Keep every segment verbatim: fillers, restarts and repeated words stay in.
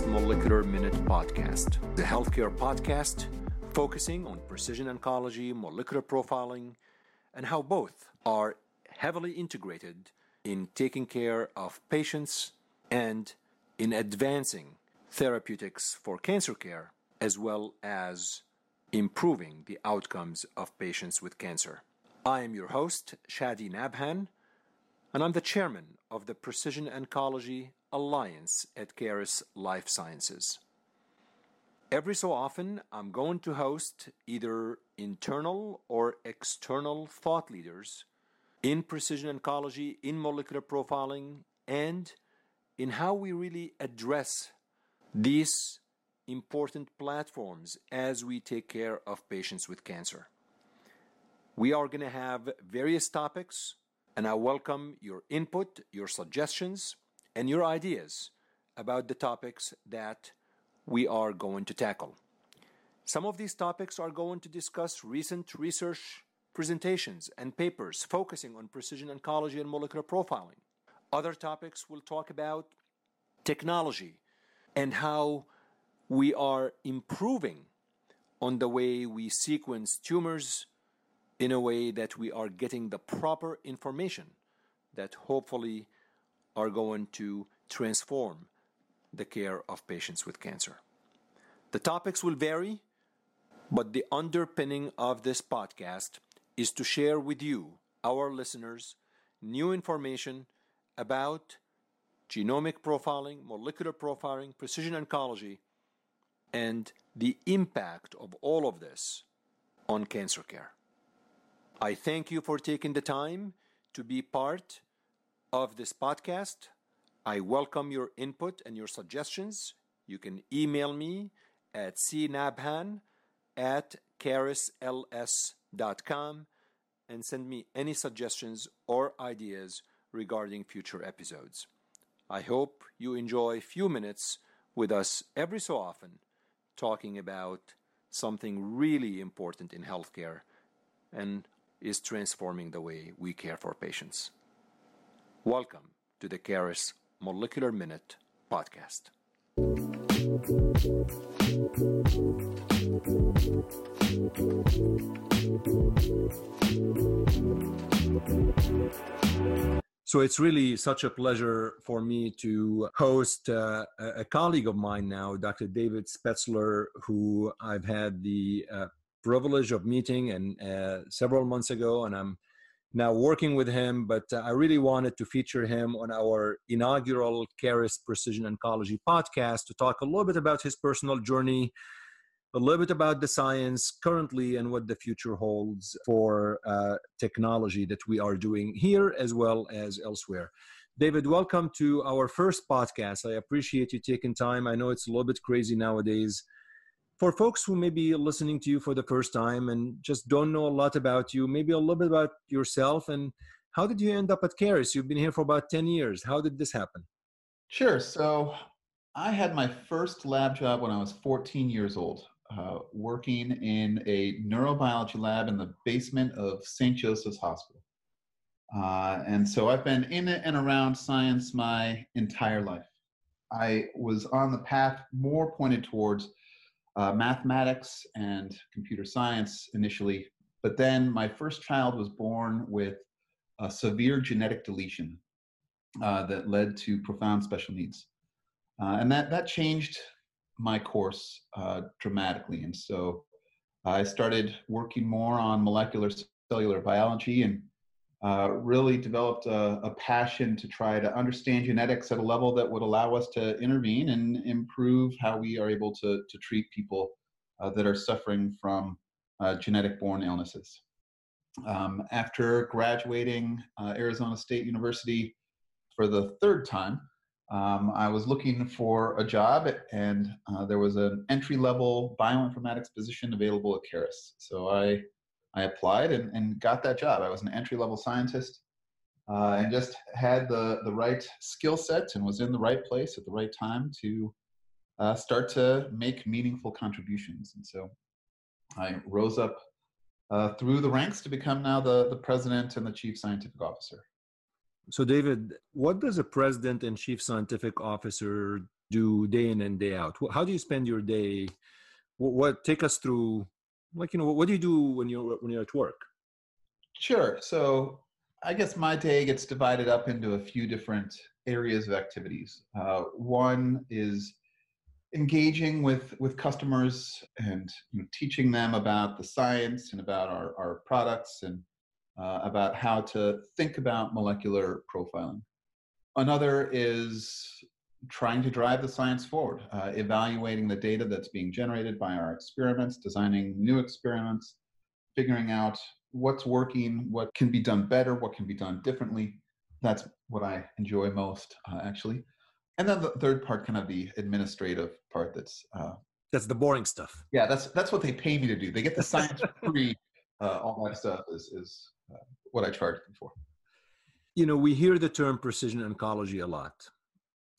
This Molecular Minute podcast, the healthcare podcast focusing on precision oncology, molecular profiling, and how both are heavily integrated in taking care of patients and in advancing therapeutics for cancer care, as well as improving the outcomes of patients with cancer. I am your host, Shadi Nabhan, and I'm the chairman of the Precision Oncology Alliance at Caris Life Sciences. Every so often, I'm going to host either internal or external thought leaders in precision oncology, in molecular profiling, and in how we really address these important platforms as we take care of patients with cancer. We are going to have various topics, and I welcome your input, your suggestions, and your ideas about the topics that we are going to tackle. Some of these topics are going to discuss recent research presentations and papers focusing on precision oncology and molecular profiling. Other topics will talk about technology and how we are improving on the way we sequence tumors in a way that we are getting the proper information that hopefully are going to transform the care of patients with cancer. The topics will vary, but the underpinning of this podcast is to share with you, our listeners, new information about genomic profiling, molecular profiling, precision oncology, and the impact of all of this on cancer care. I thank you for taking the time to be part of this podcast. I welcome your input and your suggestions. You can email me at c nabhan at caris l s dot com and send me any suggestions or ideas regarding future episodes. I hope you enjoy a few minutes with us every so often talking about something really important in healthcare and is transforming the way we care for patients. Welcome to the Caris Molecular Minute podcast. So it's really such a pleasure for me to host uh, a colleague of mine now, Doctor David Spetzler, who I've had the uh, privilege of meeting and uh, several months ago, and I'm now working with him, but uh, I really wanted to feature him on our inaugural Caris Precision Oncology podcast to talk a little bit about his personal journey, a little bit about the science currently and what the future holds for uh, technology that we are doing here as well as elsewhere. David, welcome to our first podcast. I appreciate you taking time. I know it's a little bit crazy nowadays. For folks who may be listening to you for the first time and just don't know a lot about you, maybe a little bit about yourself, and how did you end up at Caris? You've been here for about ten years. How did this happen? Sure. So I had my first lab job when I was fourteen years old, uh, working in a neurobiology lab in the basement of Saint Joseph's Hospital. Uh, and so I've been in and around science my entire life. I was on the path more pointed towards Uh, mathematics and computer science initially, but then my first child was born with a severe genetic deletion uh, that led to profound special needs. Uh, and that, that changed my course uh, dramatically. And so I started working more on molecular cellular biology and uh, really developed a, a passion to try to understand genetics at a level that would allow us to intervene and improve how we are able to, to treat people uh, that are suffering from uh, genetic-borne illnesses. Um, after graduating uh, Arizona State University for the third time, um, I was looking for a job, and uh, there was an entry-level bioinformatics position available at Caris. So I I applied and, and got that job. I was an entry-level scientist uh, and just had the, the right skill set and was in the right place at the right time to uh, start to make meaningful contributions. And so I rose up uh, through the ranks to become now the, the president and the chief scientific officer. So David, what does a president and chief scientific officer do day in and day out? How do you spend your day? What, what take us through, like, you know, what do you do when you're, when you're at work? Sure. So I guess my day gets divided up into a few different areas of activities. Uh, one is engaging with, with customers and you know, teaching them about the science and about our, our products and uh, about how to think about molecular profiling. Another is trying to drive the science forward, uh, evaluating the data that's being generated by our experiments, designing new experiments, figuring out what's working, what can be done better, what can be done differently. That's what I enjoy most, uh, actually. And then the third part, kind of the administrative part, that's... Uh, that's the boring stuff. Yeah, that's that's what they pay me to do. They get the science free. Uh, all that stuff is, is uh, what I charge them for. You know, we hear the term precision oncology a lot.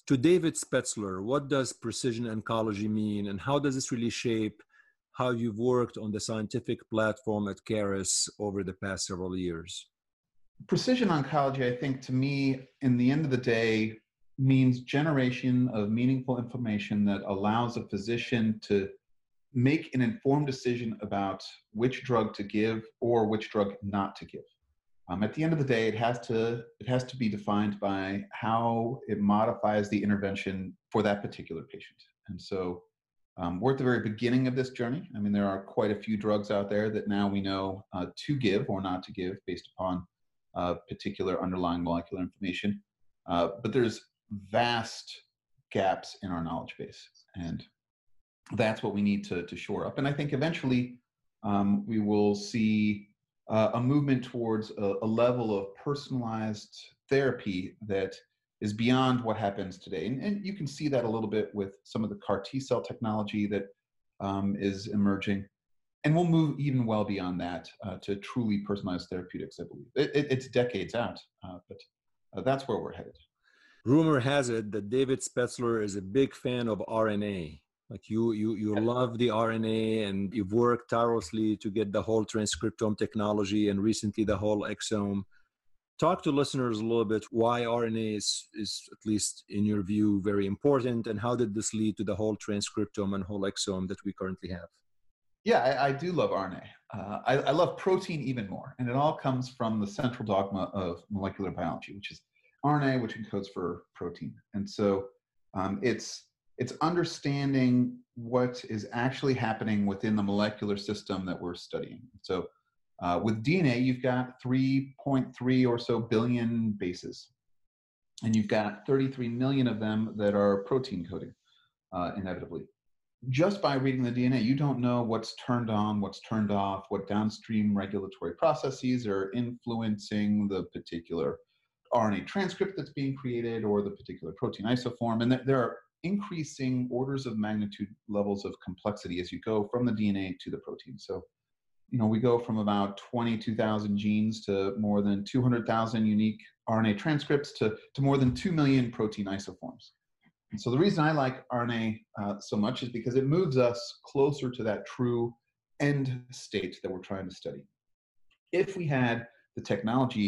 To David Spetzler, what does precision oncology mean, and how does this really shape how you've worked on the scientific platform at Caris over the past several years? Precision oncology, I think, to me, in the end of the day, means generation of meaningful information that allows a physician to make an informed decision about which drug to give or which drug not to give. Um, at the end of the day, it has to it has to be defined by how it modifies the intervention for that particular patient. And so um, we're at the very beginning of this journey. I mean, there are quite a few drugs out there that now we know uh, to give or not to give based upon uh, particular underlying molecular information. Uh, but there's vast gaps in our knowledge base, and that's what we need to, to shore up. And I think eventually um, we will see Uh, a movement towards a, a level of personalized therapy that is beyond what happens today. And, and you can see that a little bit with some of the CAR T-cell technology that um, is emerging. And we'll move even well beyond that uh, to truly personalized therapeutics, I believe. It, it, it's decades out, uh, but uh, that's where we're headed. Rumor has it that David Spetzler is a big fan of R N A. Like you, you, you love the R N A, and you've worked tirelessly to get the whole transcriptome technology and recently the whole exome. Talk to listeners a little bit why R N A is, is, at least in your view, very important, and how did this lead to the whole transcriptome and whole exome that we currently have? Yeah, I, I do love R N A. Uh, I, I love protein even more, and it all comes from the central dogma of molecular biology, which is R N A, which encodes for protein. And so um, it's... It's understanding what is actually happening within the molecular system that we're studying. So uh, with D N A, you've got three point three or so billion bases, and you've got thirty-three million of them that are protein coding, uh, inevitably. Just by reading the D N A, you don't know what's turned on, what's turned off, what downstream regulatory processes are influencing the particular R N A transcript that's being created or the particular protein isoform. And th- there are increasing orders of magnitude levels of complexity as you go from the D N A to the protein. So, you know, we go from about twenty-two thousand genes to more than two hundred thousand unique R N A transcripts to, to more than two million protein isoforms. And so the reason I like R N A uh, so much is because it moves us closer to that true end state that we're trying to study. If we had the technology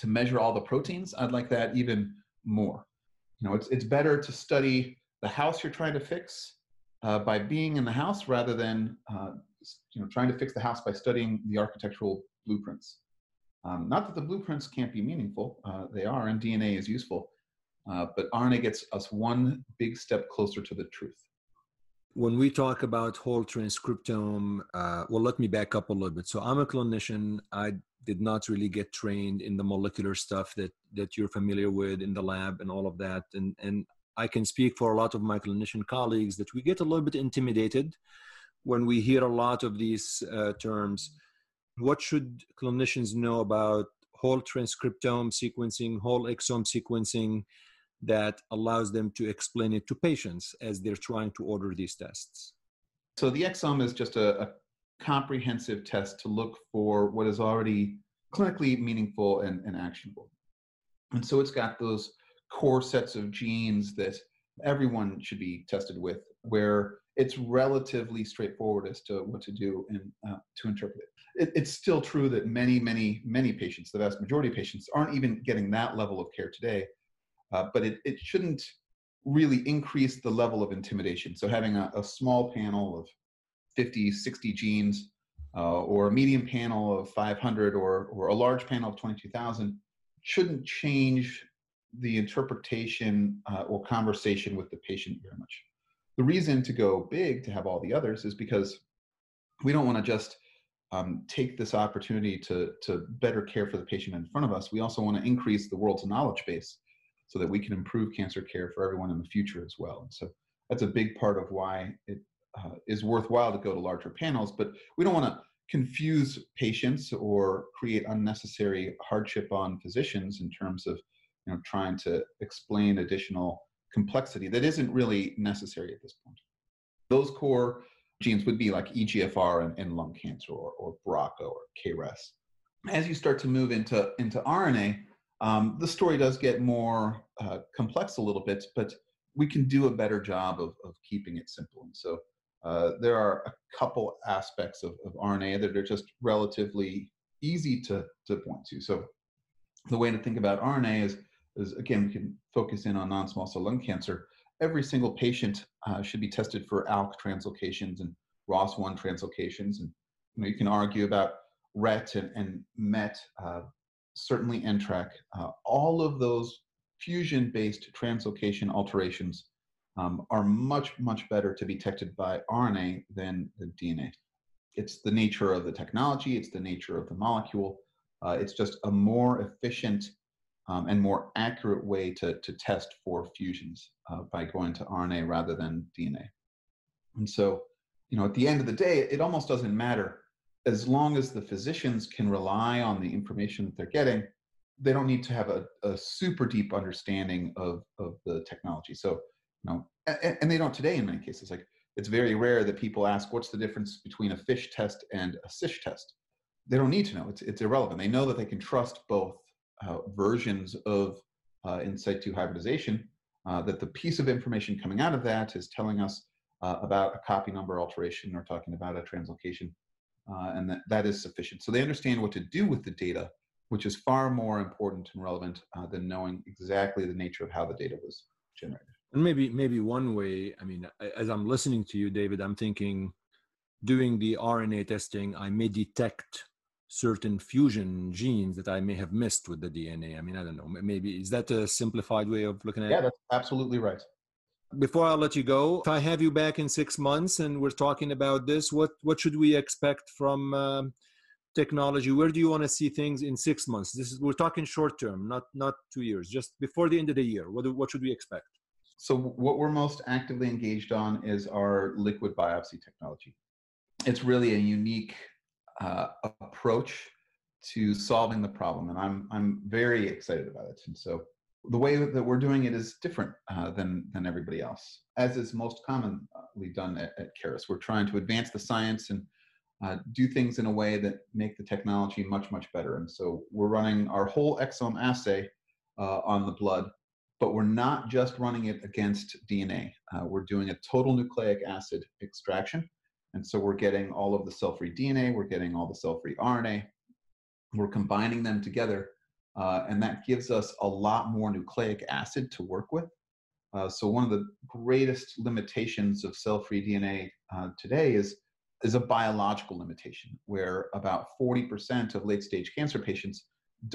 to measure all the proteins, I'd like that even more. You know, it's it's better to study the house you're trying to fix uh, by being in the house rather than uh, you know trying to fix the house by studying the architectural blueprints. Um, not that the blueprints can't be meaningful; uh, they are, and D N A is useful. Uh, but R N A gets us one big step closer to the truth. When we talk about whole transcriptome, uh, well, let me back up a little bit. So I'm a clinician. I did not really get trained in the molecular stuff that, that you're familiar with in the lab and all of that. And, and I can speak for a lot of my clinician colleagues that we get a little bit intimidated when we hear a lot of these uh, terms. What should clinicians know about whole transcriptome sequencing, whole exome sequencing, that allows them to explain it to patients as they're trying to order these tests? So the exome is just a, a comprehensive test to look for what is already clinically meaningful and, and actionable. And so it's got those core sets of genes that everyone should be tested with, where it's relatively straightforward as to what to do and uh, to interpret it. it. It's still true that many, many, many patients, the vast majority of patients, aren't even getting that level of care today. Uh, but it, it shouldn't really increase the level of intimidation. So having a, a small panel of fifty, sixty genes, uh, or a medium panel of five hundred, or, or a large panel of twenty-two thousand shouldn't change the interpretation uh, or conversation with the patient very much. The reason to go big, to have all the others, is because we don't want to just um, take this opportunity to, to better care for the patient in front of us. We also want to increase the world's knowledge base so that we can improve cancer care for everyone in the future as well. And so that's a big part of why it uh, is worthwhile to go to larger panels, but we don't want to confuse patients or create unnecessary hardship on physicians in terms of you know, trying to explain additional complexity that isn't really necessary at this point. Those core genes would be like E G F R and, and lung cancer, or, or B R C A or K R A S. As you start to move into, into R N A, um, the story does get more uh, complex a little bit, but we can do a better job of, of keeping it simple. And so uh, there are a couple aspects of, of R N A that are just relatively easy to, to point to. So the way to think about R N A is, is again, we can focus in on non-small cell lung cancer. Every single patient uh, should be tested for ALK translocations and R O S one translocations. And you know, you can argue about R E T and, and MET, uh, certainly N T R K. Uh, all of those fusion-based translocation alterations um, are much, much better to be detected by R N A than the D N A. It's the nature of the technology. It's the nature of the molecule. Uh, it's just a more efficient Um, and more accurate way to, to test for fusions uh, by going to R N A rather than D N A. And so, you know, at the end of the day, it almost doesn't matter. As long as the physicians can rely on the information that they're getting, they don't need to have a, a super deep understanding of, of the technology. So, you know, and, and they don't today in many cases. Like, it's very rare that people ask, what's the difference between a FISH test and a SISH test? They don't need to know. It's, it's irrelevant. They know that they can trust both Uh, versions of uh, in situ hybridization, uh, that the piece of information coming out of that is telling us uh, about a copy number alteration or talking about a translocation, uh, and that, that is sufficient. So they understand what to do with the data, which is far more important and relevant uh, than knowing exactly the nature of how the data was generated. And maybe, maybe one way, I mean, as I'm listening to you, David, I'm thinking doing the R N A testing, I may detect certain fusion genes that I may have missed with the D N A. I mean, I don't know, maybe, is that a simplified way of looking at it? Yeah, that's absolutely right. Before I let you go, if I have you back in six months and we're talking about this, what, what should we expect from um, technology? Where do you want to see things in six months? This is, we're talking short term, not, not two years, just before the end of the year. What, what should we expect? So what we're most actively engaged on is our liquid biopsy technology. It's really a unique Uh, approach to solving the problem, and I'm I'm very excited about it. And so the way that we're doing it is different uh, than than everybody else, as is most commonly done at, at Caris. We're trying to advance the science and uh, do things in a way that make the technology much much better. And so we're running our whole exome assay uh, on the blood, but we're not just running it against D N A. Uh, we're doing a total nucleic acid extraction. And so we're getting all of the cell-free D N A, we're getting all the cell-free R N A, we're combining them together, uh, and that gives us a lot more nucleic acid to work with. Uh, so one of the greatest limitations of cell-free D N A uh, today is, is a biological limitation, where about forty percent of late-stage cancer patients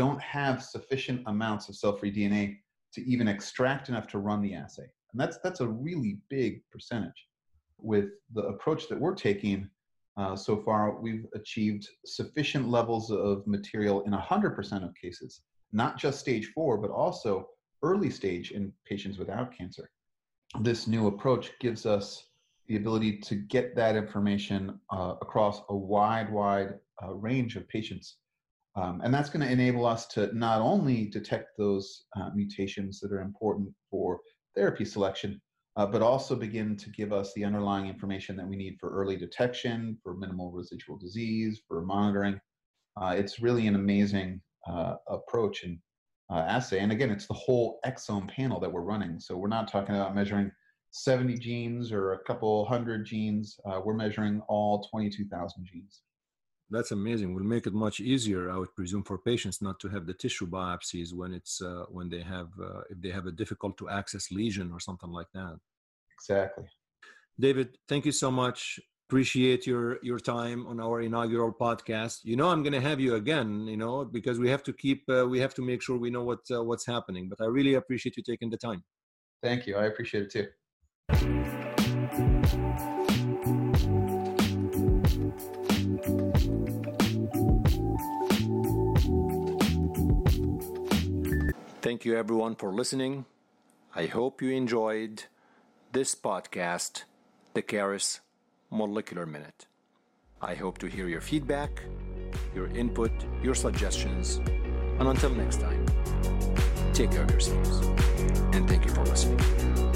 don't have sufficient amounts of cell-free D N A to even extract enough to run the assay. And that's, that's a really big percentage. With the approach that we're taking uh, so far, we've achieved sufficient levels of material in one hundred percent of cases, not just stage four, but also early stage in patients without cancer. This new approach gives us the ability to get that information uh, across a wide, wide uh, range of patients. Um, and that's going to enable us to not only detect those uh, mutations that are important for therapy selection, Uh, but also begin to give us the underlying information that we need for early detection, for minimal residual disease, for monitoring. Uh, it's really an amazing uh, approach and uh, assay. And again, it's the whole exome panel that we're running. So we're not talking about measuring seventy genes or a couple hundred genes. Uh, we're measuring all twenty-two thousand genes. That's amazing. Will make it much easier, I would presume, for patients not to have the tissue biopsies when it's uh, when they have uh, if they have a difficult to access lesion or something like that. Exactly. David, thank you so much. Appreciate your your time on our inaugural podcast. You know, I'm going to have you again. You know, because we have to keep uh, we have to make sure we know what uh, what's happening. But I really appreciate you taking the time. Thank you. I appreciate it too. Thank you everyone for listening. I hope you enjoyed this podcast, the Caris Molecular Minute. I hope to hear your feedback, your input, your suggestions, and until next time, take care of yourselves, and thank you for listening.